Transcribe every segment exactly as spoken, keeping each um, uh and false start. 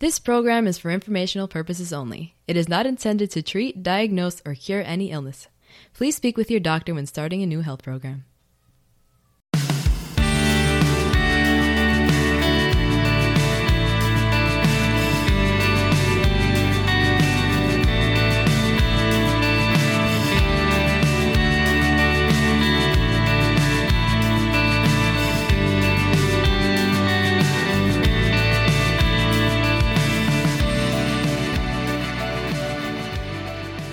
This program is for informational purposes only. It is not intended to treat, diagnose, or cure any illness. Please speak with your doctor when starting a new health program.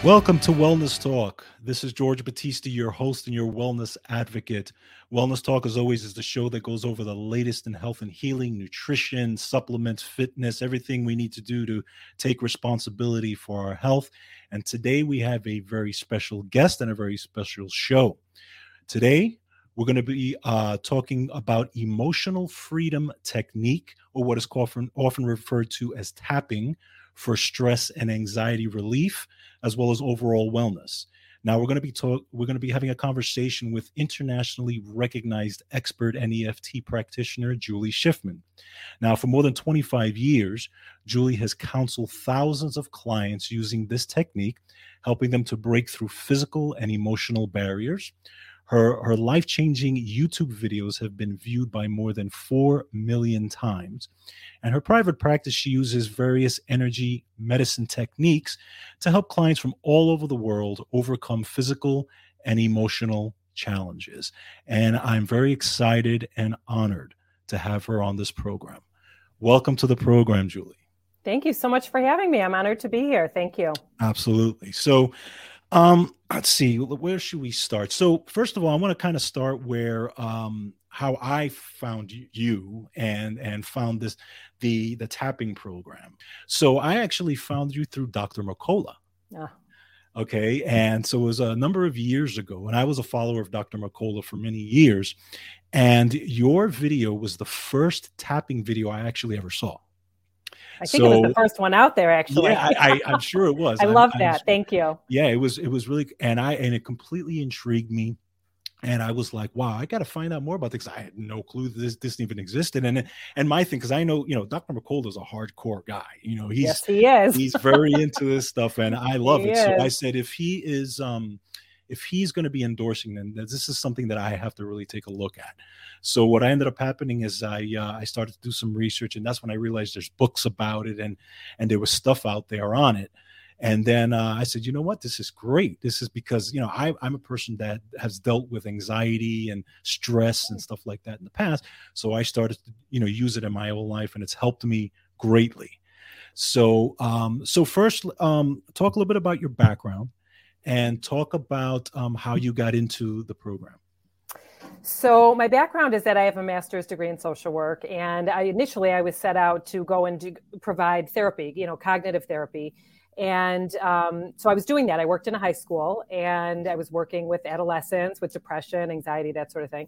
Welcome to Wellness Talk. This is George Batista, your host and your wellness advocate. Wellness Talk, as always, is the show that goes over the latest in health and healing, nutrition, supplements, fitness, everything we need to do to take responsibility for our health. And today we have a very special guest and a very special show. Today, we're going to be uh, talking about emotional freedom technique, or what is often, often referred to as tapping, for stress and anxiety relief, as well as overall wellness. Now we're going to be talk- we're going to be having a conversation with internationally recognized expert and E F T practitioner Julie Schiffman. Now, for more than twenty-five years, Julie has counseled thousands of clients using this technique, helping them to break through physical and emotional barriers. Her her life-changing YouTube videos have been viewed by more than four million times. And her private practice, she uses various energy medicine techniques to help clients from all over the world overcome physical and emotional challenges. And I'm very excited and honored to have her on this program. Welcome to the program, Julie. Thank you so much for having me. I'm honored to be here. Thank you. Absolutely. So, Um, let's see, where should we start? So first of all, I want to kind of start where, um, how I found you and, and found this, the, the tapping program. So I actually found you through Doctor Mercola. Yeah. Okay. And so it was a number of years ago, and I was a follower of Doctor Mercola for many years, and your video was the first tapping video I actually ever saw. I think so, it was the first one out there, actually. Yeah, I, I, I'm sure it was. I I'm, love I'm that. Sure. Thank you. Yeah, it was. It was really, and I and it completely intrigued me, and I was like, wow, I got to find out more about this. I had no clue this this even existed, and and my thing, because I know, you know, Doctor Mercola is a hardcore guy. You know, he's yes, he is. He's very into this stuff, and I love he it. Is. So I said, if he is, um, if he's going to be endorsing them, that this is something that I have to really take a look at. So what I ended up happening is I uh, I started to do some research, and that's when I realized there's books about it, and and there was stuff out there on it. And then uh, I said, you know what, this is great. This is because, you know, I, I'm a person that has dealt with anxiety and stress and stuff like that in the past. So I started to, you know, use it in my own life, and it's helped me greatly. So um, so first, um, talk a little bit about your background, and talk about um, how you got into the program. So my background is that I have a master's degree in social work, and I initially I was set out to go and do, provide therapy, you know, cognitive therapy. And um, so I was doing that. I worked in a high school, and I was working with adolescents with depression, anxiety, that sort of thing.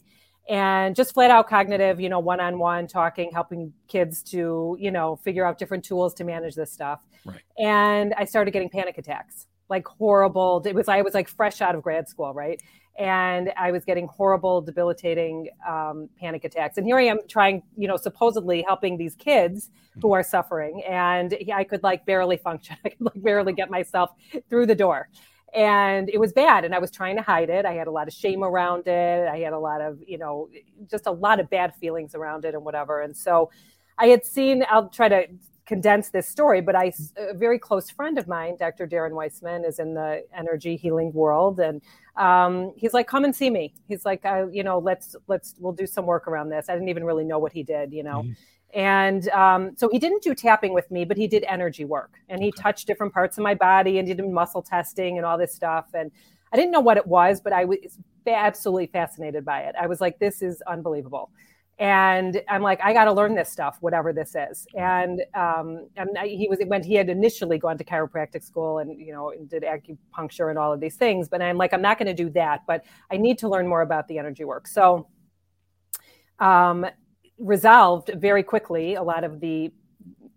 And just flat out cognitive, you know, one-on-one talking, helping kids to, you know, figure out different tools to manage this stuff. Right. And I started getting panic attacks. Like horrible, it was, I was like fresh out of grad school, right? And I was getting horrible, debilitating um, panic attacks. And here I am trying, you know, supposedly helping these kids who are suffering. And I could like barely function. I could like barely get myself through the door. And it was bad. And I was trying to hide it. I had a lot of shame around it. I had a lot of, you know, just a lot of bad feelings around it and whatever. And so I had seen, I'll try to condense this story, but I, a very close friend of mine, Doctor Darren Weissman, is in the energy healing world. And um, he's like, come and see me. He's like, uh, you know, let's, let's, we'll do some work around this. I didn't even really know what he did, you know? Mm-hmm. And um, so he didn't do tapping with me, but he did energy work, and he okay. touched different parts of my body, and he did muscle testing and all this stuff. And I didn't know what it was, but I was absolutely fascinated by it. I was like, this is unbelievable. And I'm like, I got to learn this stuff, whatever this is. And um, and I, he was when he had initially gone to chiropractic school and, you know, did acupuncture and all of these things. But I'm like, I'm not going to do that. But I need to learn more about the energy work. So um, resolved very quickly a lot of the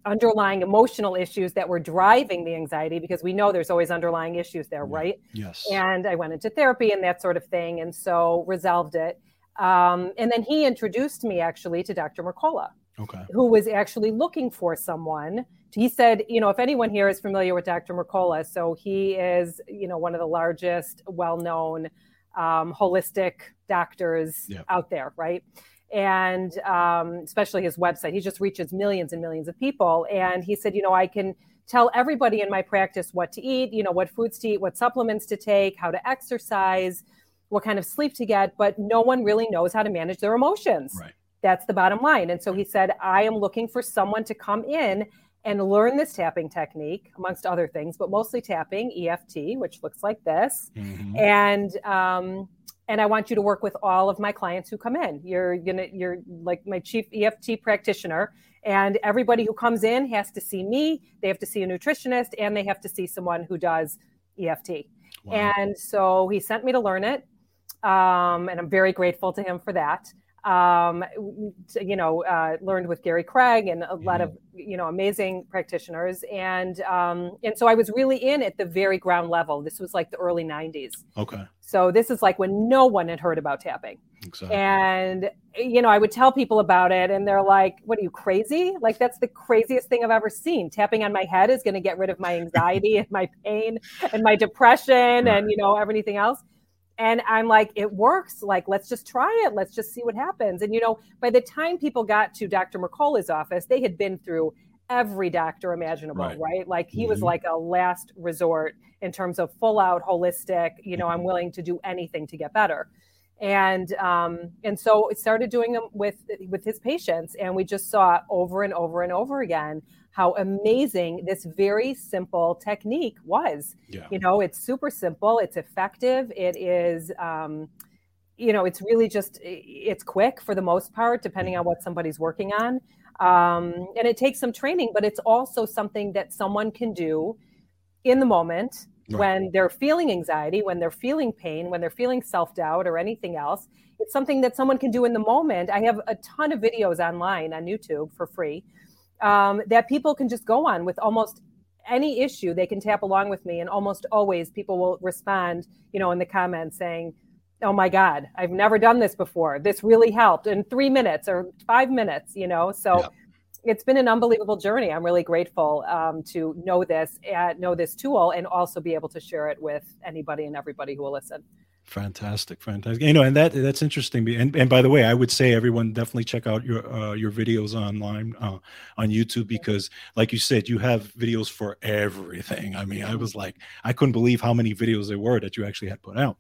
underlying emotional issues that were driving the anxiety, because we know there's always underlying issues there, right? Yes. And I went into therapy and that sort of thing. And so resolved it. Um, and then he introduced me actually to Doctor Mercola, okay. who was actually looking for someone. He said, you know, if anyone here is familiar with Doctor Mercola, so he is, you know, one of the largest, well-known um, holistic doctors yep. out there, right? And um, especially his website, he just reaches millions and millions of people. And he said, you know, I can tell everybody in my practice what to eat, you know, what foods to eat, what supplements to take, how to exercise, what kind of sleep to get, but no one really knows how to manage their emotions. Right. That's the bottom line. And so he said, I am looking for someone to come in and learn this tapping technique, amongst other things, but mostly tapping, E F T, which looks like this. Mm-hmm. And um, and I want you to work with all of my clients who come in. You're gonna, you're like my chief E F T practitioner, and everybody who comes in has to see me. They have to see a nutritionist, and they have to see someone who does E F T. Wow. And so he sent me to learn it, um, and I'm very grateful to him for that. Um, you know, uh, learned with Gary Craig and a lot of, you know, amazing practitioners. And, um, and so I was really in at the very ground level. This was like the early nineties. Okay. So this is like when no one had heard about tapping. Exactly. And, you know, I would tell people about it and they're like, what are you, crazy? Like, that's the craziest thing I've ever seen. Tapping on my head is going to get rid of my anxiety and my pain and my depression right. and, you know, everything else. And I'm like, it works. Like, let's just try it. Let's just see what happens. And, you know, by the time people got to Doctor Mercola's office, they had been through every doctor imaginable, right? right? Like he mm-hmm. was like a last resort in terms of full out holistic, you know, mm-hmm. I'm willing to do anything to get better. And, um, and so it started doing them with, with his patients. And we just saw over and over and over again how amazing this very simple technique was. Yeah. You know, it's super simple. It's effective. It is, um, you know, it's really just, it's quick for the most part, depending on what somebody's working on. Um, and it takes some training, but it's also something that someone can do in the moment right. when they're feeling anxiety, when they're feeling pain, when they're feeling self-doubt or anything else. It's something that someone can do in the moment. I have a ton of videos online on YouTube for free. Um, that people can just go on with almost any issue. They can tap along with me. And almost always people will respond, you know, in the comments saying, oh my God, I've never done this before. This really helped in three minutes or five minutes, you know? So yeah. It's been an unbelievable journey. I'm really grateful um, to know this, uh, know this tool and also be able to share it with anybody and everybody who will listen. Fantastic. Fantastic. You know, and that that's interesting. And and by the way, I would say everyone definitely check out your uh, your videos online uh, on YouTube, because like you said, you have videos for everything. I mean, I was like, I couldn't believe how many videos there were that you actually had put out.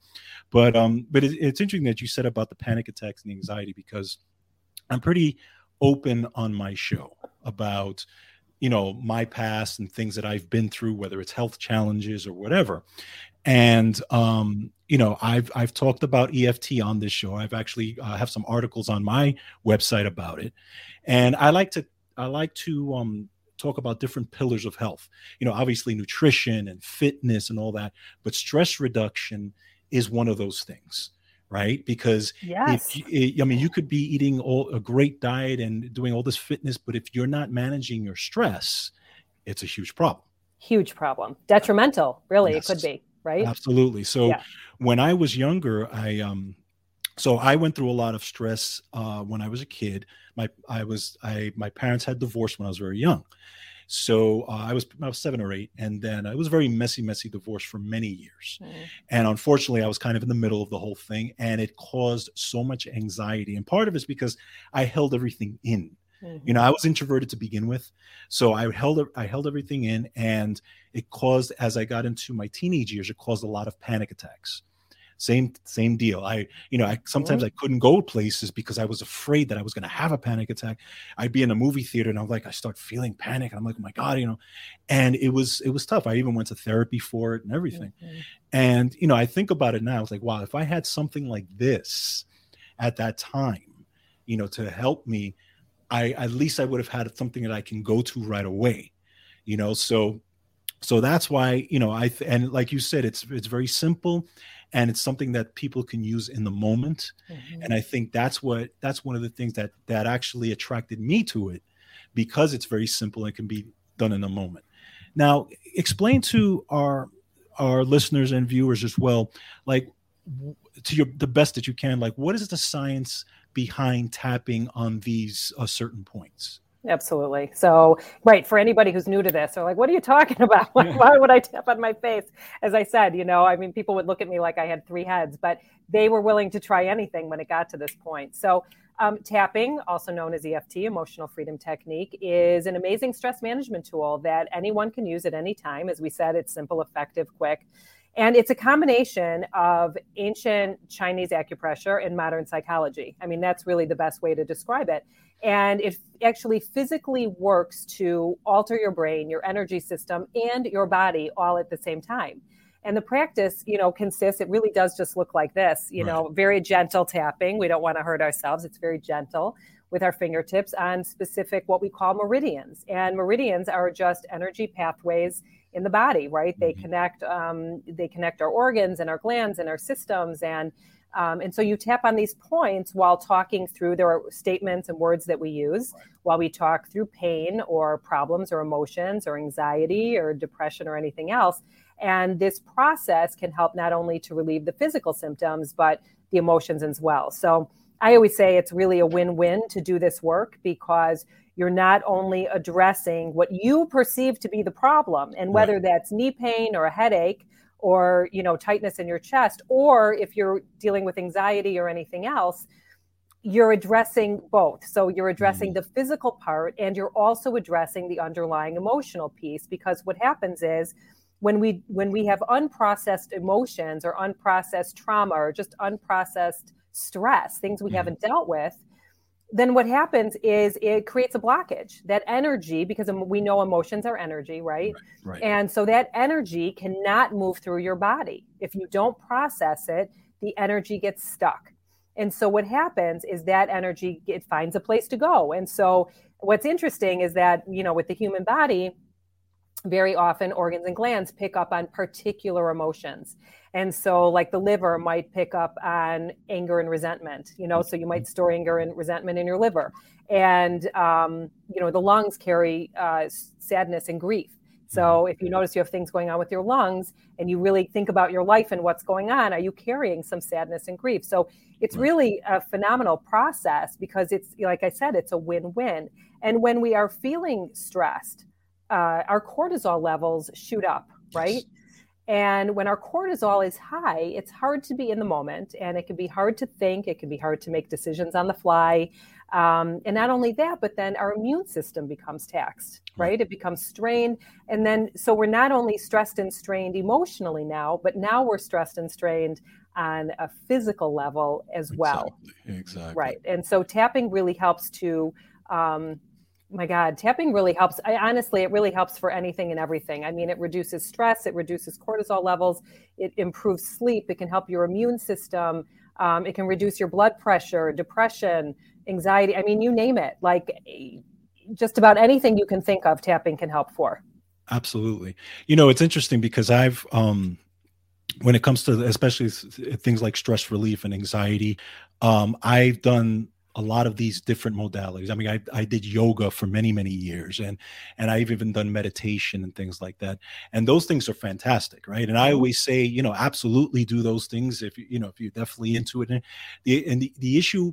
But um, but it, it's interesting that you said about the panic attacks and the anxiety, because I'm pretty open on my show about, you know, my past and things that I've been through, whether it's health challenges or whatever. And, um, you know, I've, I've talked about E F T on this show. I've actually uh, have some articles on my website about it. And I like to, I like to, um, talk about different pillars of health, you know, obviously nutrition and fitness and all that, but stress reduction is one of those things, right? Because yes. if you, I mean, you could be eating all a great diet and doing all this fitness, but if you're not managing your stress, it's a huge problem, huge problem, detrimental, really. Yes. It could be. Right. Absolutely. So yeah. when I was younger, I um, so I went through a lot of stress uh, when I was a kid. My I was I my parents had divorced when I was very young, so uh, I was I was seven or eight, and then it was a very messy, messy divorce for many years. Mm. And unfortunately, I was kind of in the middle of the whole thing, and it caused so much anxiety. And part of it's because I held everything in. Mm-hmm. You know, I was introverted to begin with, so I held I held everything in, and it caused, as I got into my teenage years, it caused a lot of panic attacks. Same same deal. I, you know, I sometimes mm-hmm. I couldn't go places because I was afraid that I was going to have a panic attack. I'd be in a movie theater and I'm like, I start feeling panic. And I'm like, oh my God, you know, and it was it was tough. I even went to therapy for it and everything. Mm-hmm. And you know, I think about it now. I was like, wow, if I had something like this at that time, you know, to help me. I, at least I would have had something that I can go to right away, you know? So, so that's why, you know, I, th- and like you said, it's, it's very simple and it's something that people can use in the moment. Mm-hmm. And I think that's what, that's one of the things that, that actually attracted me to it, because it's very simple and can be done in a moment. Now, explain to our, our listeners and viewers as well, like to your, the best that you can, like, what is the science behind tapping on these uh, certain points. Absolutely. So, right. For anybody who's new to this, they're like, what are you talking about? Why, why would I tap on my face? As I said, you know, I mean, people would look at me like I had three heads, but they were willing to try anything when it got to this point. So um, tapping, also known as E F T, Emotional Freedom Technique, is an amazing stress management tool that anyone can use at any time. As we said, it's simple, effective, quick. And it's a combination of ancient Chinese acupressure and modern psychology. I mean, that's really the best way to describe it. And it actually physically works to alter your brain, your energy system, and your body all at the same time. And the practice, you know, consists, it really does just look like this, you right. know, very gentle tapping. We don't want to hurt ourselves. It's very gentle with our fingertips on specific, what we call meridians. And meridians are just energy pathways in the body, right? They mm-hmm. connect, um, they connect our organs and our glands and our systems. And Um, and so you tap on these points while talking through, there are statements and words that we use right. while we talk through pain or problems or emotions or anxiety or depression or anything else. And this process can help not only to relieve the physical symptoms, but the emotions as well. So I always say it's really a win-win to do this work, because you're not only addressing what you perceive to be the problem, and whether right. that's knee pain or a headache, or, you know, tightness in your chest, or if you're dealing with anxiety or anything else, you're addressing both. So you're addressing mm-hmm. the physical part, and you're also addressing the underlying emotional piece, because what happens is when we when we have unprocessed emotions or unprocessed trauma or just unprocessed stress, things we mm-hmm. haven't dealt with, then what happens is it creates a blockage. That energy, because we know emotions are energy, right? Right, right? And so that energy cannot move through your body. If you don't process it, the energy gets stuck. And so what happens is that energy, it finds a place to go. And so what's interesting is that, you know, with the human body, very often organs and glands pick up on particular emotions. And so like the liver might pick up on anger and resentment, you know, so you might store anger and resentment in your liver. And, um, you know, the lungs carry uh, sadness and grief. So if you notice you have things going on with your lungs, and you really think about your life and what's going on, are you carrying some sadness and grief? So it's really a phenomenal process, because it's, like I said, it's a win-win. And when we are feeling stressed, Uh, our cortisol levels shoot up, right? Yes. And when our cortisol is high, it's hard to be in the moment, and it can be hard to think. It can be hard to make decisions on the fly. Um, and not only that, but then our immune system becomes taxed, right? right? It becomes strained. And then, so we're not only stressed and strained emotionally now, but now we're stressed and strained on a physical level as exactly. well. Exactly. Right. And so tapping really helps to... Um, My God, tapping really helps. I, honestly, it really helps for anything and everything. I mean, it reduces stress. It reduces cortisol levels. It improves sleep. It can help your immune system. Um, it can reduce your blood pressure, depression, anxiety. I mean, you name it. Like just about anything you can think of, tapping can help for. Absolutely. You know, it's interesting because I've, um, when it comes to especially things like stress relief and anxiety, um, I've done a lot of these different modalities. I mean, I, I did yoga for many, many years, and, and I've even done meditation and things like that. And those things are fantastic. Right. And I always say, you know, absolutely do those things. If you, you know, if you're definitely into it. And the, and the, the issue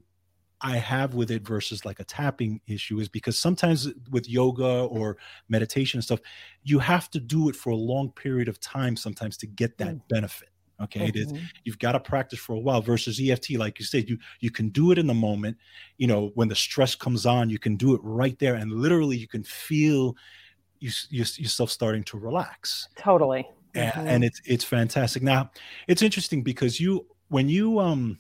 I have with it versus like a tapping issue is because sometimes with yoga or meditation and stuff, you have to do it for a long period of time sometimes to get that benefit. Okay, mm-hmm. it is, you've got to practice for a while versus E F T. Like you said, you you can do it in the moment. You know, when the stress comes on, you can do it right there. And literally you can feel you, you, yourself starting to relax. Totally. And, mm-hmm. and it's it's fantastic. Now, it's interesting because you when you um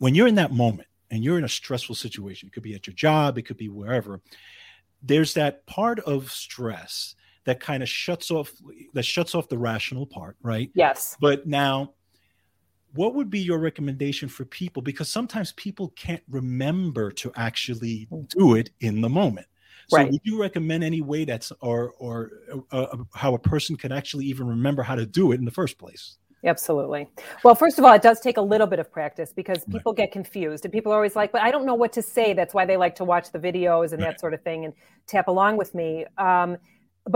when you're in that moment and you're in a stressful situation, it could be at your job, it could be wherever, there's that part of stress that kind of shuts off, that shuts off the rational part, right? Yes. But now, what would be your recommendation for people? Because sometimes people can't remember to actually do it in the moment. So right. would you recommend any way that's, or or uh, how a person can actually even remember how to do it in the first place? Absolutely. Well, first of all, it does take a little bit of practice because people right. get confused, and people are always like, but I don't know what to say. That's why they like to watch the videos and right. that sort of thing and tap along with me. Um,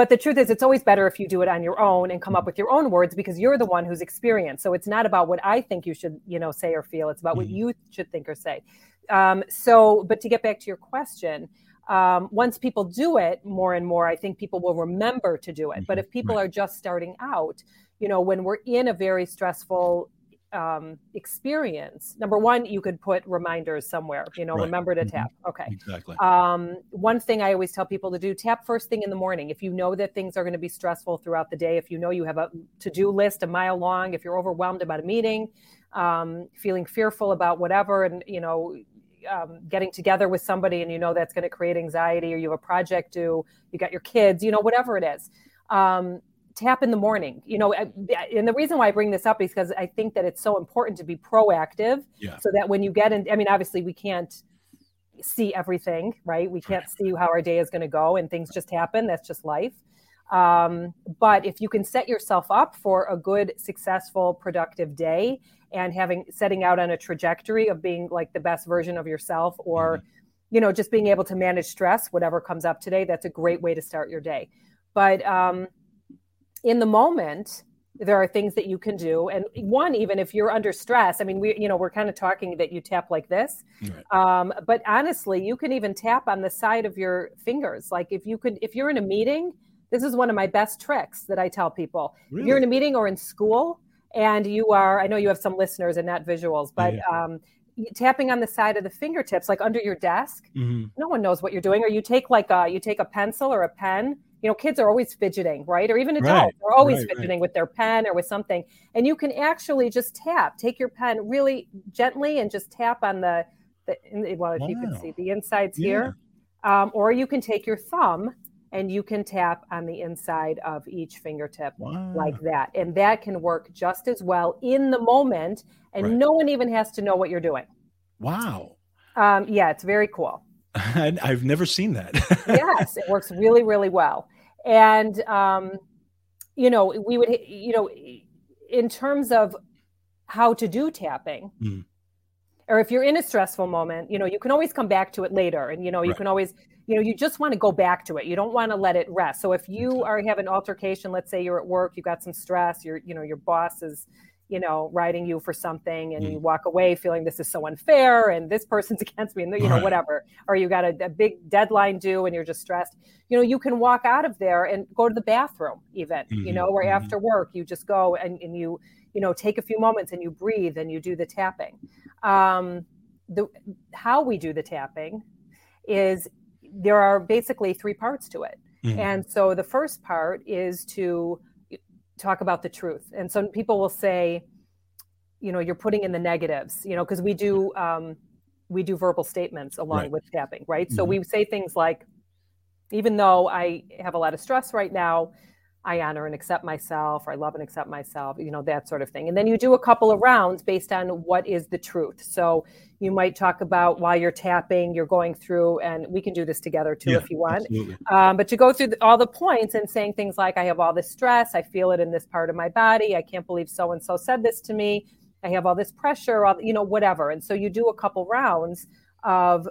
But the truth is, it's always better if you do it on your own and come up with your own words, because you're the one who's experienced. So it's not about what I think you should, you know, say or feel. It's about mm-hmm. what you should think or say. Um, so, but to get back to your question, um, once people do it more and more, I think people will remember to do it. Mm-hmm. But if people right. are just starting out, you know, when we're in a very stressful um, experience, number one, you could put reminders somewhere, you know, right. remember to mm-hmm. tap. Okay. Exactly. Um, one thing I always tell people to do, tap first thing in the morning. If you know that things are going to be stressful throughout the day, if you know you have a to-do list a mile long, if you're overwhelmed about a meeting, um, feeling fearful about whatever, and, you know, Um, getting together with somebody and you know that's going to create anxiety, or you have a project due, you got your kids, you know, whatever it is, um, tap in the morning, you know. And the reason why I bring this up is because I think that it's so important to be proactive yeah. so that when you get in, I mean, obviously we can't see everything, right? We can't right. see how our day is going to go, and things just happen. That's just life. Um, but if you can set yourself up for a good, successful, productive day, and having setting out on a trajectory of being like the best version of yourself, or, mm-hmm. you know, just being able to manage stress, whatever comes up today, that's a great way to start your day. But um, in the moment, there are things that you can do. And one, even if you're under stress, I mean, we, you know, we're kind of talking that you tap like this, right. um, but honestly, you can even tap on the side of your fingers. Like if you could, if you're in a meeting, this is one of my best tricks that I tell people. Really? If you're in a meeting or in school, and you are, I know you have some listeners and not visuals, but yeah. um, tapping on the side of the fingertips, like under your desk, mm-hmm. no one knows what you're doing. Or you take like a, you take a pencil or a pen, you know, kids are always fidgeting, right? Or even adults right. are always right, fidgeting right. with their pen or with something. And you can actually just tap, take your pen really gently and just tap on the, the well, if wow. you can see the insides yeah. here, um, or you can take your thumb and you can tap on the inside of each fingertip wow. like that. And that can work just as well in the moment. And right. no one even has to know what you're doing. Wow. Um, yeah, it's very cool. I've never seen that. Yes, it works really, really well. And, um, you know, we would, you know, in terms of how to do tapping, mm-hmm. or if you're in a stressful moment, you know, you can always come back to it later. And, you know, you right. can always... you know, you just want to go back to it. You don't want to let it rest. So if you are have an altercation, let's say you're at work, you got some stress, your, you know, your boss is, you know, writing you for something, and mm. you walk away feeling this is so unfair, and this person's against me, and you know, right. whatever, or you got a, a big deadline due and you're just stressed, you know, you can walk out of there and go to the bathroom even, mm-hmm. you know, or mm-hmm. after work, you just go and, and you, you know, take a few moments and you breathe and you do the tapping. Um, the, how we do the tapping is, there are basically three parts to it. Mm-hmm. And so the first part is to talk about the truth. And some people will say, you know, you're putting in the negatives, you know, because we do um, we do verbal statements along right. with tapping, right? Mm-hmm. So we say things like, even though I have a lot of stress right now, I honor and accept myself, or I love and accept myself, you know, that sort of thing. And then you do a couple of rounds based on what is the truth. So you might talk about while you're tapping, you're going through, and we can do this together too, yeah, if you want. Um, but you go through all the points and saying things like, I have all this stress, I feel it in this part of my body, I can't believe so-and-so said this to me, I have all this pressure, all, you know, whatever. And so you do a couple rounds of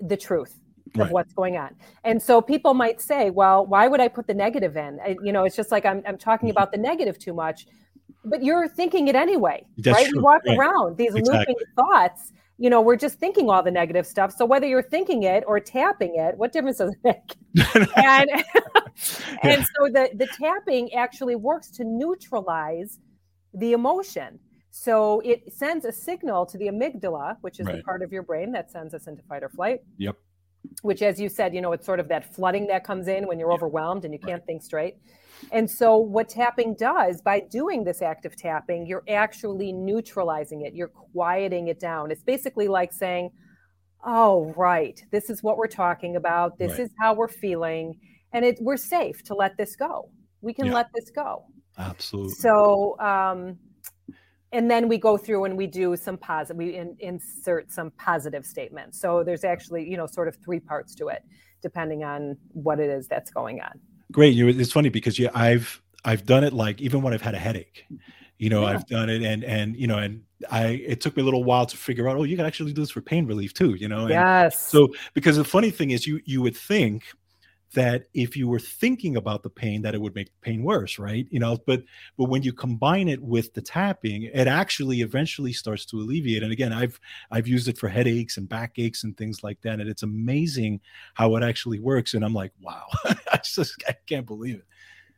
the truth. Of right. what's going on. And so people might say, well, why would I put the negative in? I, you know, it's just like I'm I'm talking about the negative too much, but you're thinking it anyway, that's right? True. You walk right. around these exactly. looping thoughts, you know, we're just thinking all the negative stuff. So whether you're thinking it or tapping it, what difference does it make? and and so the, the tapping actually works to neutralize the emotion. So it sends a signal to the amygdala, which is right. the part of your brain that sends us into fight or flight. Yep. Which, as you said, you know, it's sort of that flooding that comes in when you're yeah. overwhelmed and you can't right. think straight. And so what tapping does, by doing this active tapping, you're actually neutralizing it. You're quieting it down. It's basically like saying, oh, right, this is what we're talking about. This right. is how we're feeling. And it, we're safe to let this go. We can yeah. let this go. Absolutely. So, um, and then we go through and we do some positive, we in, insert some positive statements. So there's actually, you know, sort of three parts to it, depending on what it is that's going on. Great. You, it's funny because you, I've, I've done it like, even when I've had a headache, you know, yeah. I've done it and, and, you know, and I, it took me a little while to figure out, oh, you can actually do this for pain relief too, you know? And yes. So, because the funny thing is you, you would think that if you were thinking about the pain, that it would make the pain worse, right? You know, but but when you combine it with the tapping, it actually eventually starts to alleviate. And again, I've I've used it for headaches and backaches and things like that, and it's amazing how it actually works. And I'm like, wow, I just I can't believe it.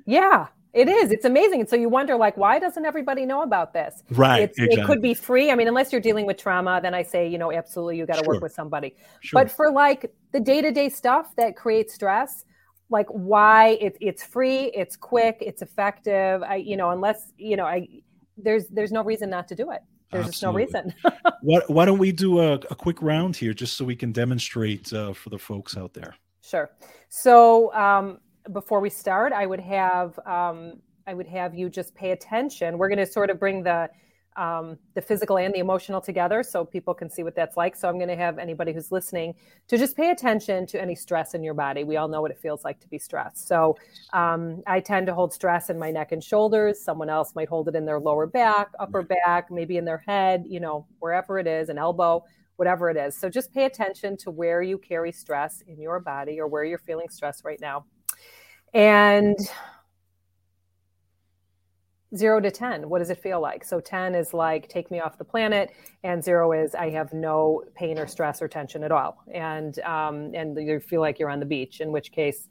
Yeah, it is. It's amazing. And so you wonder, like, why doesn't everybody know about this? Right. It's, exactly. It could be free. I mean, unless you're dealing with trauma, then I say, you know, absolutely, you got to sure. work with somebody. Sure. But for like the day-to-day stuff that creates stress, like why it, it's free, it's quick, it's effective. I, you know, unless, you know, I, there's, there's no reason not to do it. There's Absolutely. just no reason. why, why don't we do a, a quick round here just so we can demonstrate uh, for the folks out there? Sure. So, um, before we start, I would have um, I would have you just pay attention. We're going to sort of bring the um, the physical and the emotional together so people can see what that's like. So I'm going to have anybody who's listening to just pay attention to any stress in your body. We all know what it feels like to be stressed. So um, I tend to hold stress in my neck and shoulders. Someone else might hold it in their lower back, upper back, maybe in their head, you know, wherever it is, an elbow, whatever it is. So just pay attention to where you carry stress in your body or where you're feeling stress right now. And zero to ten, what does it feel like? So ten is like, take me off the planet. And zero is I have no pain or stress or tension at all. And, um, and you feel like you're on the beach, in which case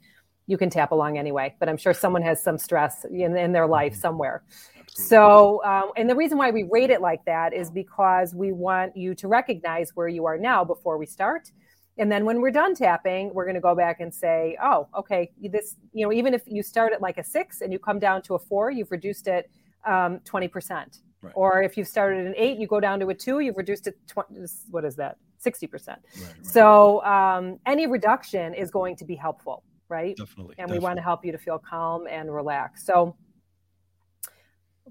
you can tap along anyway, but I'm sure someone has some stress in, in their life somewhere. Absolutely. So, um, and the reason why we rate it like that is because we want you to recognize where you are now before we start. And then when we're done tapping, we're going to go back and say, oh, okay, this, you know, even if you start at like a six and you come down to a four, you've reduced it um, twenty percent. Right. Or if you've started an eight, you go down to a two, you've reduced it, tw- what is that, sixty percent. Right, right. So um, any reduction is going to be helpful, right? Definitely. And definitely. We want to help you to feel calm and relaxed. So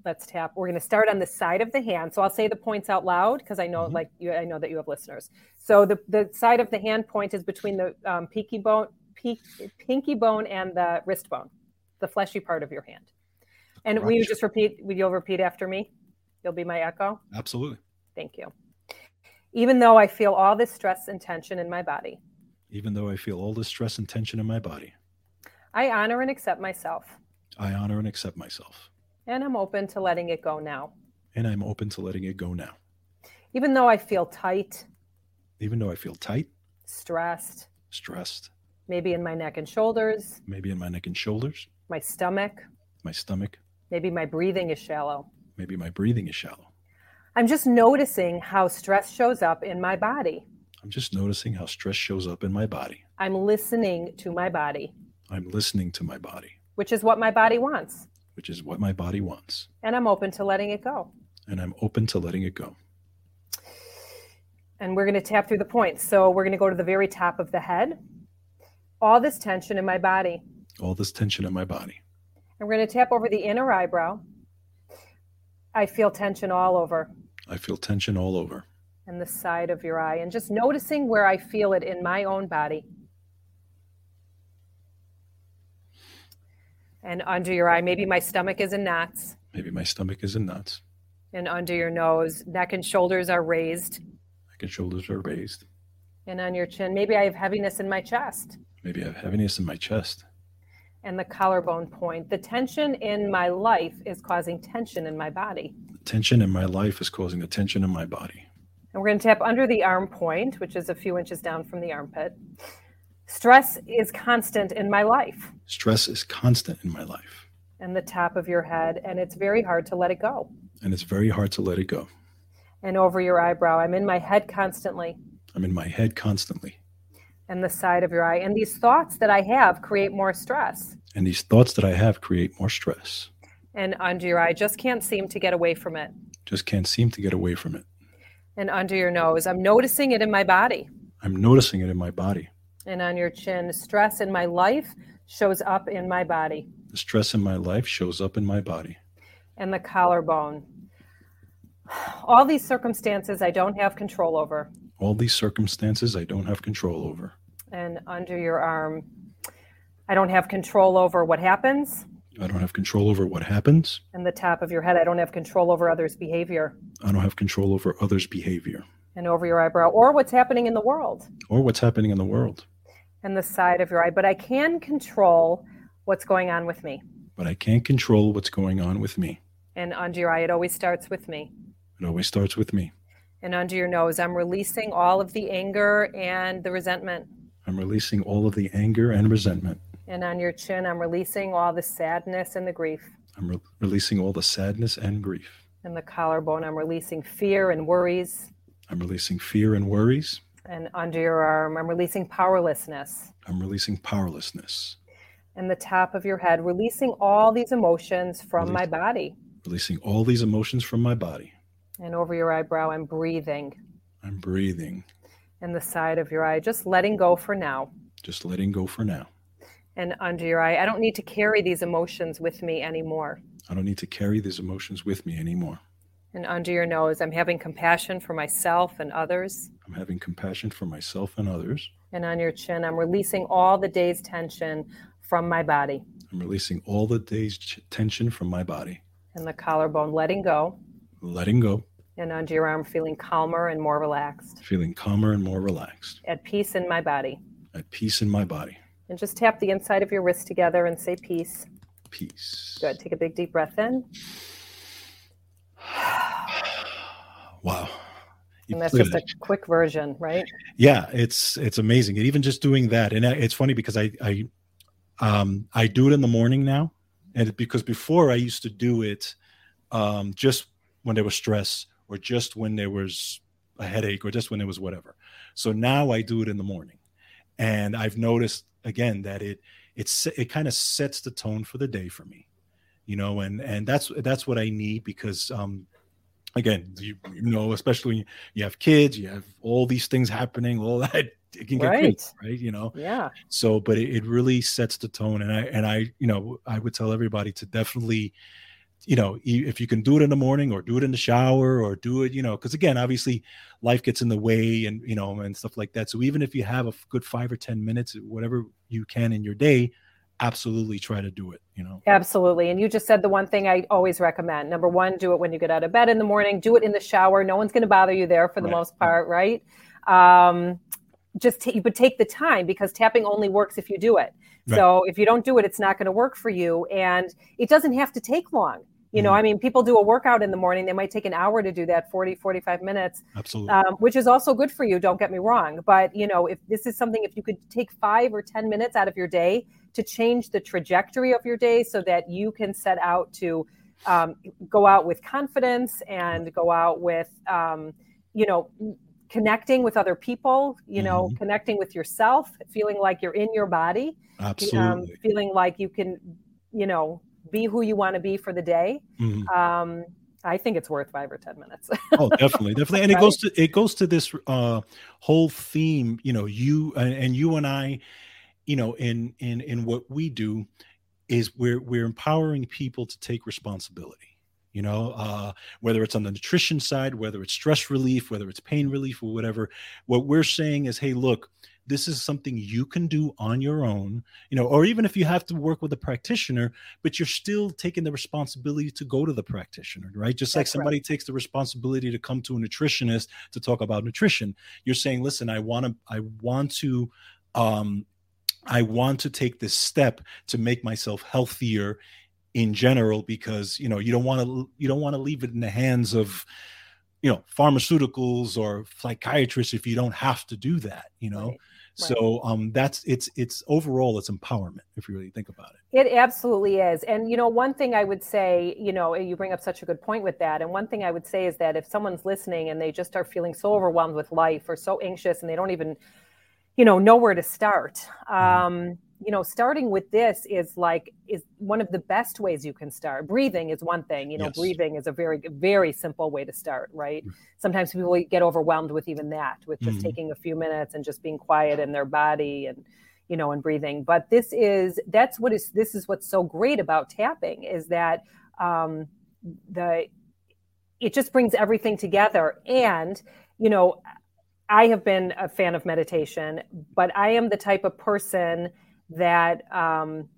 let's tap. We're going to start on the side of the hand. So I'll say the points out loud because I know mm-hmm. like you, I know that you have listeners. So the, the side of the hand point is between the um, pinky bone, peak, pinky bone and the wrist bone, the fleshy part of your hand. And right. will you just repeat, will you repeat after me? You'll be my echo? Absolutely. Thank you. Even though I feel all this stress and tension in my body. Even though I feel all this stress and tension in my body. I honor and accept myself. I honor and accept myself. And I'm open to letting it go now. And I'm open to letting it go now. Even though I feel tight. Even though I feel tight. Stressed. Stressed. Maybe in my neck and shoulders. Maybe in my neck and shoulders. My stomach. My stomach. Maybe my breathing is shallow. Maybe my breathing is shallow. I'm just noticing how stress shows up in my body. I'm just noticing how stress shows up in my body. I'm listening to my body. I'm listening to my body. Which is what my body wants. Which is what my body wants. And I'm open to letting it go. And I'm open to letting it go. And we're going to tap through the points. So we're going to go to the very top of the head. All this tension in my body. All this tension in my body. And we're going to tap over the inner eyebrow. I feel tension all over. I feel tension all over. And the side of your eye. And just noticing where I feel it in my own body. And under your eye, maybe my stomach is in knots. Maybe my stomach is in knots. And under your nose, neck and shoulders are raised. Neck and shoulders are raised. And on your chin, maybe I have heaviness in my chest. Maybe I have heaviness in my chest. And the collarbone point. The tension in my life is causing tension in my body. The tension in my life is causing the tension in my body. And we're going to tap under the arm point, which is a few inches down from the armpit. Stress is constant in my life. Stress is constant in my life. And the top of your head, and it's very hard to let it go. And it's very hard to let it go. And over your eyebrow, I'm in my head constantly. I'm in my head constantly. And the side of your eye. And these thoughts that I have create more stress. And these thoughts that I have create more stress. And under your eye, just can't seem to get away from it. Just can't seem to get away from it. And under your nose, I'm noticing it in my body. I'm noticing it in my body. And on your chin, stress in my life shows up in my body. The stress in my life shows up in my body. And the collarbone. All these circumstances I don't have control over. All these circumstances I don't have control over. And under your arm, I don't have control over what happens. I don't have control over what happens. And the top of your head, I don't have control over others' behavior. I don't have control over others' behavior. And over your eyebrow, or what's happening in the world. Or what's happening in the world. and the side of your eye, but I can control what's going on with me. But I can't control what's going on with me. And under your eye, it always starts with me. It always starts with me. And under your nose, I'm releasing all of the anger and the resentment. I'm releasing all of the anger and resentment. And on your chin, I'm releasing all the sadness and the grief. I'm re- releasing all the sadness and grief. And the collarbone, I'm releasing fear and worries. I'm releasing fear and worries. And under your arm, I'm releasing powerlessness. I'm releasing powerlessness. And the top of your head, releasing all these emotions from Release, my body. Releasing all these emotions from my body. And over your eyebrow, I'm breathing. I'm breathing. And the side of your eye, just letting go for now. Just letting go for now. And under your eye, I don't need to carry these emotions with me anymore. I don't need to carry these emotions with me anymore. And under your nose, I'm having compassion for myself and others. I'm having compassion for myself and others. And on your chin, I'm releasing all the day's tension from my body. I'm releasing all the day's ch- tension from my body. And the collarbone, letting go. Letting go. And under your arm, feeling calmer and more relaxed. Feeling calmer and more relaxed. At peace in my body. At peace in my body. And just tap the inside of your wrist together and say peace. Peace. Good. Take a big deep breath in. Wow. You and that's just it. A quick version, right? Yeah, it's it's amazing. And even just doing that, and it's funny because I I um I do it in the morning now, and because before I used to do it um just when there was stress or just when there was a headache or just when there was whatever. So now I do it in the morning. And I've noticed again that it it's it kind of sets the tone for the day for me, you know, and and that's that's what I need because um, again, you, you know, especially when you have kids, you have all these things happening, all that it can get right, crazy, right? You know, yeah. So, but it, it really sets the tone, and I and I you know I would tell everybody to definitely, you know, if you can do it in the morning or do it in the shower or do it, you know, because again, obviously life gets in the way and, you know, and stuff like that. So even if you have a good five or ten minutes, whatever you can in your day, absolutely try to do it, you know. Absolutely. And you just said the one thing I always recommend. Number one, do it when you get out of bed in the morning, do it in the shower. No one's going to bother you there for the right. most part. Right. Um, just, t- but take the time because tapping only works if you do it. Right. So if you don't do it, it's not going to work for you. And it doesn't have to take long. You know, I mean, people do a workout in the morning. They might take an hour to do that, forty, forty-five minutes, absolutely, um, which is also good for you. Don't get me wrong. But, you know, if this is something, if you could take five or ten minutes out of your day to change the trajectory of your day so that you can set out to um, go out with confidence and go out with, um, you know, connecting with other people, you know, mm-hmm. connecting with yourself, feeling like you're in your body, absolutely, um, feeling like you can, you know, be who you want to be for the day. Mm-hmm. Um, I think it's worth five or ten minutes. Oh, definitely, definitely, and right? it goes to it goes to this uh, whole theme. You know, you and, and you and I, you know, in in in what we do is we're we're empowering people to take responsibility. You know, uh, whether it's on the nutrition side, whether it's stress relief, whether it's pain relief, or whatever. What we're saying is, hey, look, this is something you can do on your own, you know, or even if you have to work with a practitioner, but you're still taking the responsibility to go to the practitioner, right? Just That's like somebody right. takes the responsibility to come to a nutritionist to talk about nutrition. You're saying, listen, I want to, I want to, um, I want to take this step to make myself healthier in general, because, you know, you don't want to, you don't want to leave it in the hands of, you know, pharmaceuticals or psychiatrists if you don't have to do that, you know? Right. So um, that's it's it's overall, it's empowerment, if you really think about it. It absolutely is. And, you know, one thing I would say, you know, you bring up such a good point with that. And one thing I would say is that if someone's listening and they just are feeling so overwhelmed with life or so anxious and they don't even, you know, know where to start, um, you know, starting with this is like is one of the best ways you can start. Breathing is one thing, you know, yes. breathing is a very, very simple way to start, right? Mm-hmm. Sometimes people get overwhelmed with even that, with just mm-hmm. taking a few minutes and just being quiet in their body and, you know, and breathing. But this is, that's what is, this is what's so great about tapping is that um, the, it just brings everything together. And, you know, I have been a fan of meditation, but I am the type of person that um,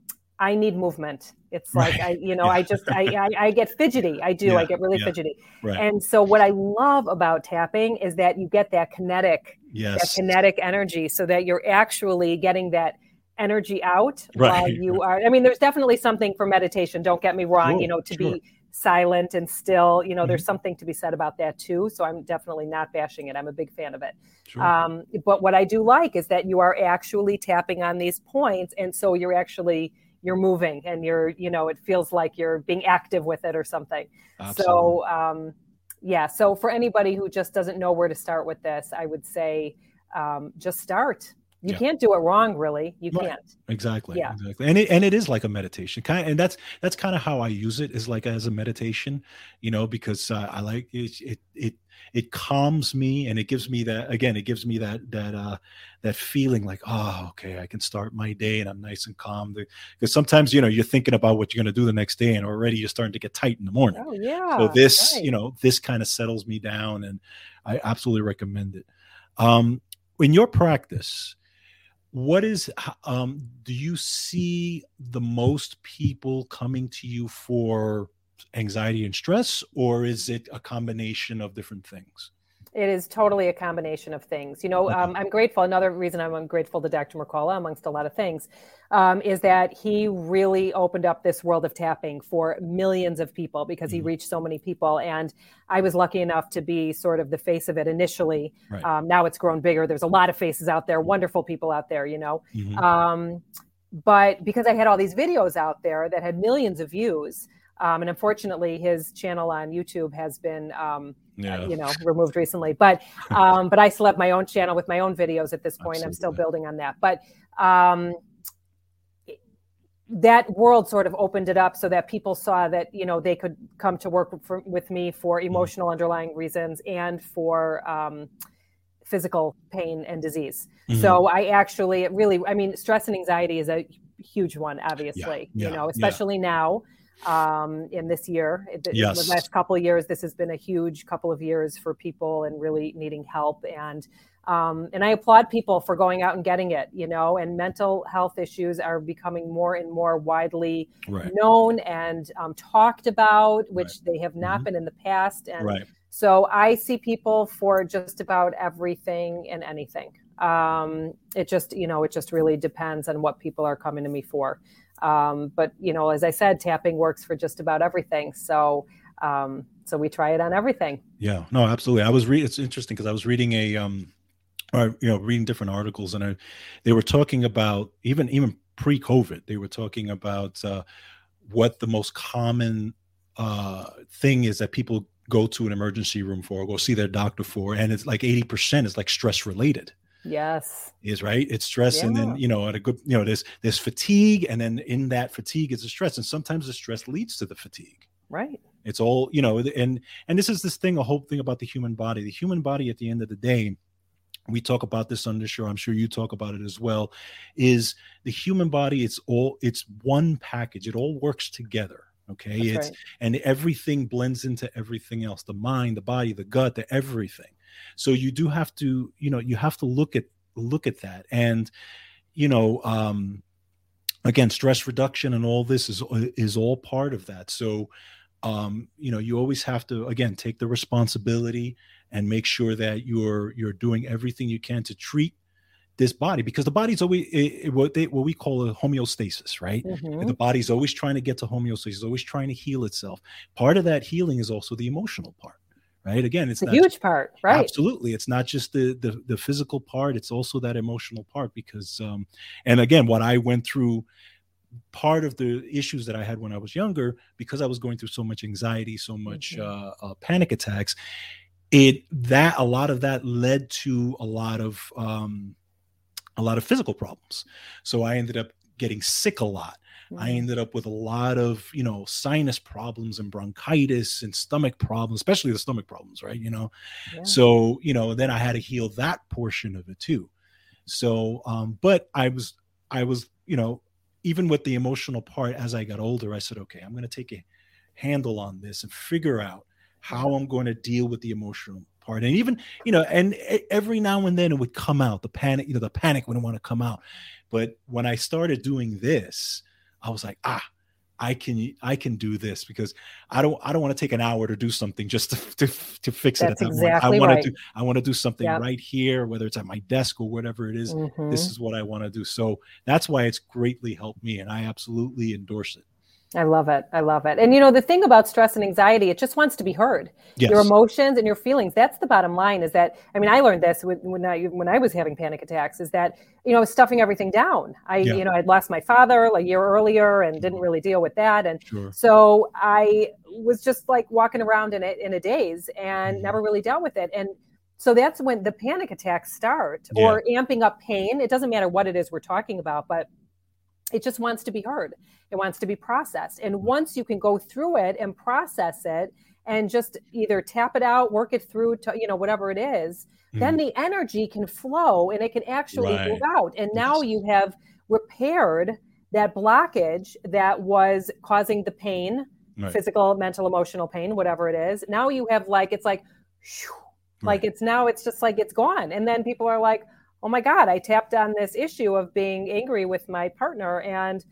I need movement. It's right. like, I, you know, yeah. I just, I, I, I get fidgety. I do. Yeah. I get really yeah. fidgety. Right. And so what I love about tapping is that you get that kinetic, yes. that kinetic energy, so that you're actually getting that energy out right. while you are. I mean, there's definitely something for meditation. Don't get me wrong, sure. you know, to sure. be silent and still, you know, mm-hmm. there's something to be said about that too. So I'm definitely not bashing it. I'm a big fan of it. Sure. Um, but what I do like is that you are actually tapping on these points. And so you're actually, you're moving and you're, you know, it feels like you're being active with it or something. Absolutely. So, um, yeah. So for anybody who just doesn't know where to start with this, I would say, um, just start. You yeah. can't do it wrong, really. You right. can't. Exactly. Yeah. Exactly. And it and it is like a meditation, kind of, and that's that's kind of how I use it, is like as a meditation, you know, because uh, I like it, it. It it calms me, and it gives me that again. It gives me that that uh, that feeling like, oh, okay, I can start my day, and I'm nice and calm. Because sometimes, you know, you're thinking about what you're going to do the next day, and already you're starting to get tight in the morning. Oh yeah. So this, right. you know, this kind of settles me down, and I absolutely recommend it. Um, in your practice. What is, um, do you see the most people coming to you for anxiety and stress, or is it a combination of different things? It is totally a combination of things. You know, okay. um, I'm grateful. Another reason I'm grateful to Doctor Mercola, amongst a lot of things, um, is that he really opened up this world of tapping for millions of people, because mm-hmm. he reached so many people. And I was lucky enough to be sort of the face of it initially. Right. Um, now it's grown bigger. There's a lot of faces out there, wonderful people out there, you know. Mm-hmm. Um, but because I had all these videos out there that had millions of views, Um, and unfortunately, his channel on YouTube has been, um, yeah. uh, you know, removed recently. But um, but I still have my own channel with my own videos at this point. Absolutely. I'm still building on that. But um, that world sort of opened it up so that people saw that, you know, they could come to work for, with me for emotional underlying reasons and for um, physical pain and disease. Mm-hmm. So I actually it really, I mean, stress and anxiety is a huge one, obviously, yeah. Yeah. you know, especially yeah. now. Um, in this year, the, yes. the last couple of years, this has been a huge couple of years for people and really needing help. And, um, and I applaud people for going out and getting it, you know, and mental health issues are becoming more and more widely right. known and, um, talked about, which right. they have not mm-hmm. been in the past. And right. so I see people for just about everything and anything. Um, it just, you know, it just really depends on what people are coming to me for. Um, but, you know, as I said, tapping works for just about everything. So, um, so we try it on everything. Yeah, no, absolutely. I was reading, it's interesting because I was reading a, um, or, you know, reading different articles, and I, they were talking about even, even pre-COVID, they were talking about, uh, what the most common, uh, thing is that people go to an emergency room for, or go see their doctor for. And it's like eighty percent is like stress related. Yes. Is right. It's stress. Yeah. And then, you know, at a good, you know, there's, there's fatigue. And then in that fatigue is the stress. And sometimes the stress leads to the fatigue. Right. It's all, you know, and, and this is this thing, a whole thing about the human body, the human body at the end of the day, we talk about this on the show. I'm sure you talk about it as well, is the human body. It's all, it's one package. It all works together. Okay. That's it's, right. and everything blends into everything else, the mind, the body, the gut, the everything. So you do have to, you know, you have to look at, look at that. And, you know, um, again, stress reduction and all this is, is all part of that. So, um, you know, you always have to, again, take the responsibility and make sure that you're, you're doing everything you can to treat this body, because the body's always it, it, what they, what we call a homeostasis, right? Mm-hmm. The body's always trying to get to homeostasis, always trying to heal itself. Part of that healing is also the emotional part. Right. Again, it's, it's a not huge just, part. Right. Absolutely. It's not just the, the the physical part. It's also that emotional part, because um, and again, what I went through, part of the issues that I had when I was younger, because I was going through so much anxiety, so much mm-hmm. uh, uh, panic attacks, it that a lot of that led to a lot of um, a lot of physical problems. So I ended up getting sick a lot. I ended up with a lot of, you know, sinus problems and bronchitis and stomach problems, especially the stomach problems, right? You know, yeah. so, you know, then I had to heal that portion of it too. So, um, but I was, I was, you know, even with the emotional part, as I got older, I said, okay, I'm going to take a handle on this and figure out how I'm going to deal with the emotional part. And even, you know, and every now and then it would come out, the panic, you know, the panic wouldn't want to come out. But when I started doing this, I was like, ah, I can I can do this, because I don't I don't want to take an hour to do something just to to, to fix it. That's at that exactly moment. I want right. to do, I want to do something yep. right here, whether it's at my desk or whatever it is. Mm-hmm. This is what I want to do. So that's why it's greatly helped me, and I absolutely endorse it. I love it. I love it. And you know, the thing about stress and anxiety, it just wants to be heard. Yes. Your emotions and your feelings. That's the bottom line, is that, I mean, I learned this when, when I, when I was having panic attacks, is that, you know, I was stuffing everything down. I, yeah. you know, I'd lost my father a year earlier and didn't really deal with that. And sure. so I was just like walking around in a, in a daze and mm-hmm. never really dealt with it. And so that's when the panic attacks start yeah. or amping up pain. It doesn't matter what it is we're talking about, but it just wants to be heard. It wants to be processed. And once you can go through it and process it and just either tap it out, work it through to, you know, whatever it is, mm. then the energy can flow and it can actually right. move out. And now yes. you have repaired that blockage that was causing the pain, right. physical, mental, emotional pain, whatever it is. Now you have like, it's like, whew, right. like it's now it's just like, it's gone. And then people are like, oh my God, I tapped on this issue of being angry with my partner, and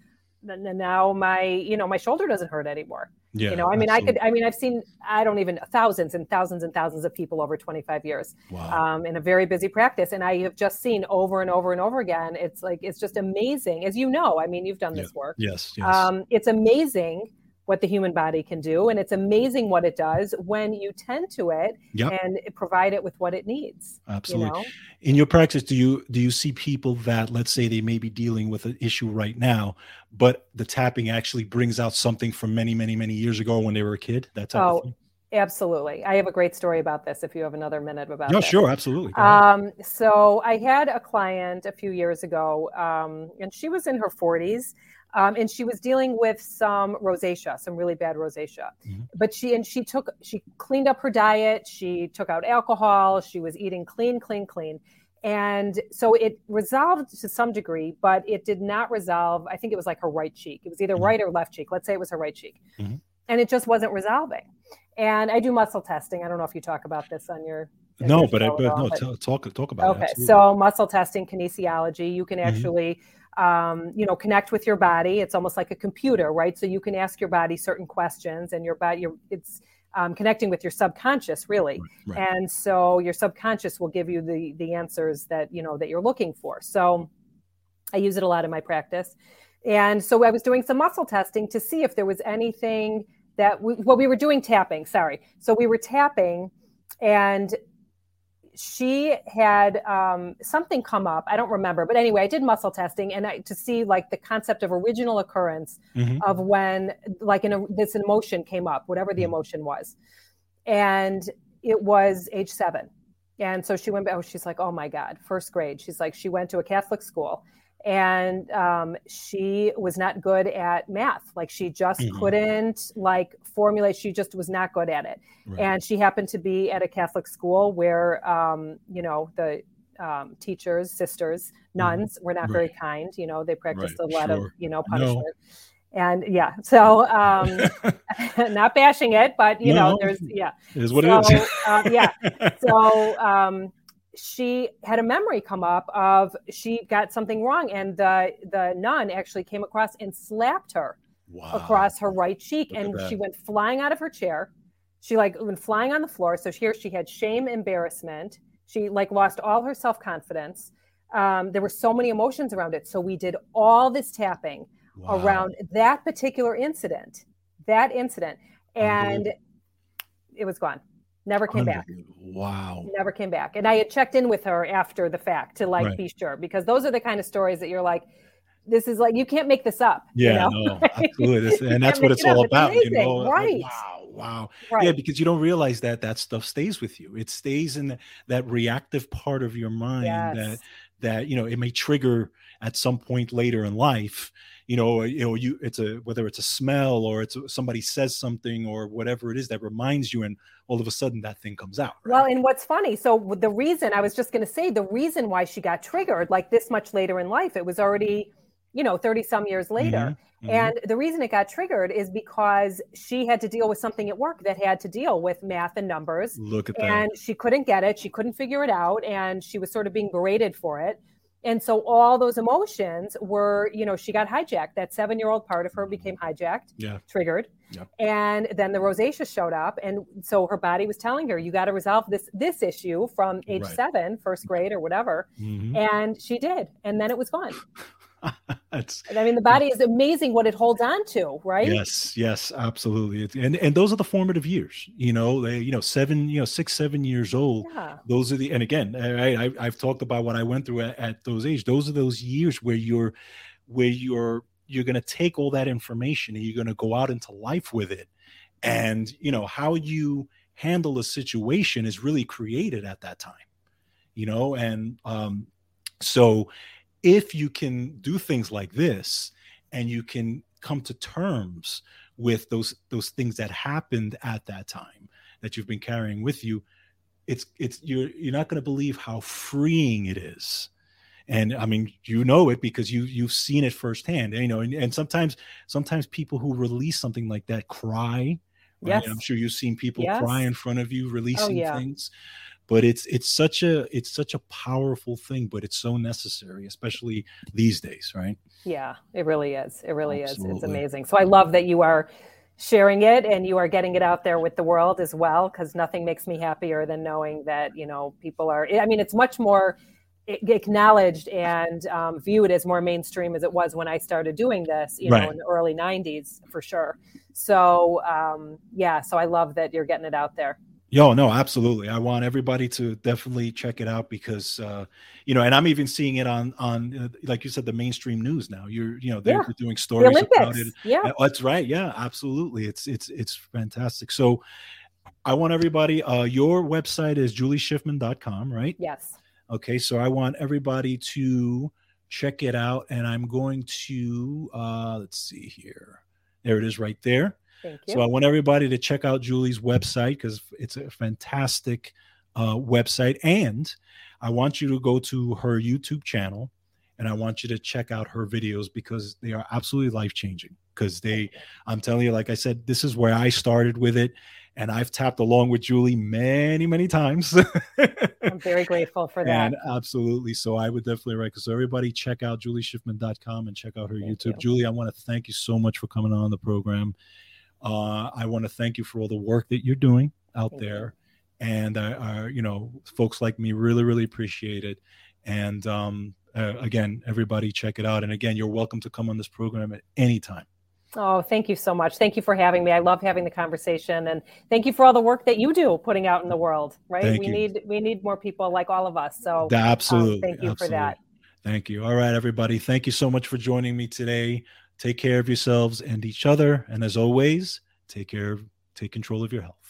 now my, you know, my shoulder doesn't hurt anymore. Yeah, you know, I mean, absolutely. I could, I mean, I've seen, I don't even thousands and thousands and thousands of people over twenty-five years wow. um, in a very busy practice. And I have just seen over and over and over again. It's like, it's just amazing. As you know, I mean, you've done this yeah. work. Yes, yes. Um, it's amazing what the human body can do. And it's amazing what it does when you tend to it yep. and provide it with what it needs. Absolutely. You know? In your practice, do you do you see people that, let's say they may be dealing with an issue right now, but the tapping actually brings out something from many, many, many years ago when they were a kid? That type oh, of thing? Absolutely. I have a great story about this if you have another minute about no, that. No, sure. Absolutely. Um, so I had a client a few years ago, um, and she was in her forties. Um, and she was dealing with some rosacea, some really bad rosacea, mm-hmm. but she, and she took, she cleaned up her diet. She took out alcohol. She was eating clean, clean, clean. And so it resolved to some degree, but it did not resolve. I think it was like her right cheek. It was either mm-hmm. right or left cheek. Let's say it was her right cheek. Mm-hmm. And it just wasn't resolving. And I do muscle testing. I don't know if you talk about this on your No, but I but all, no but, talk talk about okay. it. Okay, so muscle testing, kinesiology, you can actually mm-hmm. um, you know, connect with your body. It's almost like a computer, right? So you can ask your body certain questions, and your body your, it's um, connecting with your subconscious, really. Right, right. And so your subconscious will give you the the answers that, you know, that you're looking for. So I use it a lot in my practice. And so I was doing some muscle testing to see if there was anything that we well we were doing tapping, sorry. So we were tapping, and she had um, something come up. I don't remember, but anyway, I did muscle testing, and I, to see like the concept of original occurrence mm-hmm. of when like in a, this emotion came up, whatever the emotion was. And it was age seven. And so she went back, oh, she's like, oh my God, first grade. She's like, she went to a Catholic school, and um, she was not good at math. Like she just mm-hmm. couldn't like formulate. She just was not good at it. Right. And she happened to be at a Catholic school where, um, you know, the um, teachers, sisters, nuns were not right. very kind. You know, they practiced right. a lot sure. of, you know, punishment. No. And yeah, so um, not bashing it, but you no. know, there's, yeah. It is what so, it is. uh, yeah. So, um, she had a memory come up of she got something wrong, and the the nun actually came across and slapped her wow. across her right cheek. Look and she went flying out of her chair. She like went flying on the floor. So here she had shame, embarrassment. She like lost all her self-confidence. Um, there were so many emotions around it. So we did all this tapping wow. around that particular incident, that incident. And it was gone. Never came back. Wow. Never came back. And I had checked in with her after the fact to like right. be sure, because those are the kind of stories that you're like, this is like, you can't make this up. Yeah, you know? No, absolutely. And that's what it's all about. You know? Right. Like, wow. Wow. Right. Yeah, because you don't realize that that stuff stays with you. It stays in the, that reactive part of your mind yes. that, that, you know, it may trigger at some point later in life. You know, you know, you it's a whether it's a smell or it's a, somebody says something or whatever it is that reminds you, and all of a sudden that thing comes out. Right? Well, and what's funny? So the reason I was just going to say the reason why she got triggered like this much later in life, it was already, you know, thirty some years later, mm-hmm. Mm-hmm. and the reason it got triggered is because she had to deal with something at work that had to deal with math and numbers. Look at that. And she couldn't get it. She couldn't figure it out, and she was sort of being berated for it. And so all those emotions were, you know, she got hijacked. That seven-year-old part of her became hijacked, yeah. triggered. Yeah. And then the rosacea showed up. And so her body was telling her, you got to resolve this, this issue from age right. seven, first grade or whatever. Mm-hmm. And she did. And then it was gone. It's, I mean, the body is amazing what it holds on to, right? Yes, yes, absolutely. It's, and and those are the formative years, you know, they, you know, seven, you know, six, seven years old. Yeah. Those are the, and again, I, I, I've talked about what I went through at, at those age. Those are those years where you're, where you're, you're going to take all that information and you're going to go out into life with it. And, you know, how you handle a situation is really created at that time, you know? And um, so if you can do things like this and you can come to terms with those those things that happened at that time that you've been carrying with you, it's it's you're you're not going to believe how freeing it is. And I mean, you know it because you you've seen it firsthand. And, you know, and, and sometimes sometimes people who release something like that cry. Right? Yes. I'm sure you've seen people yes. cry in front of you releasing oh, yeah. things. But it's it's such a it's such a powerful thing, but it's so necessary, especially these days, right? Yeah, it really is. It really Absolutely. is. It's amazing. So I love that you are sharing it and you are getting it out there with the world as well, because nothing makes me happier than knowing that, you know, people are, I mean, it's much more acknowledged and um, viewed as more mainstream as it was when I started doing this, you right. know, in the early nineties, for sure. So, um, yeah, so I love that you're getting it out there. Yo, no, absolutely. I want everybody to definitely check it out because, uh, you know, and I'm even seeing it on, on uh, like you said, the mainstream news now. You're, you know, they're yeah. doing stories the about it. Yeah, that's right. Yeah, absolutely. It's, it's, it's fantastic. So I want everybody, uh, your website is julie schiffman dot com, right? Yes. Okay. So I want everybody to check it out and I'm going to, uh, let's see here. There it is right there. So I want everybody to check out Julie's website because it's a fantastic uh, website. And I want you to go to her YouTube channel and I want you to check out her videos because they are absolutely life-changing because they, I'm telling you, like I said, this is where I started with it. And I've tapped along with Julie many, many times. I'm very grateful for that. And absolutely. So I would definitely recommend. So everybody check out julie schiffman dot com and check out her thank YouTube. You. Julie, I want to thank you so much for coming on the program. Uh, I want to thank you for all the work that you're doing out thank there. You. And, uh, uh, you know, folks like me really, really appreciate it. And um, uh, again, everybody check it out. And again, you're welcome to come on this program at any time. Oh, thank you so much. Thank you for having me. I love having the conversation. And thank you for all the work that you do putting out in the world. Right. Thank we you. need we need more people like all of us. So absolutely. Um, thank you absolutely. for that. Thank you. All right, everybody. Thank you so much for joining me today. Take care of yourselves and each other. And as always, take care, take control of your health.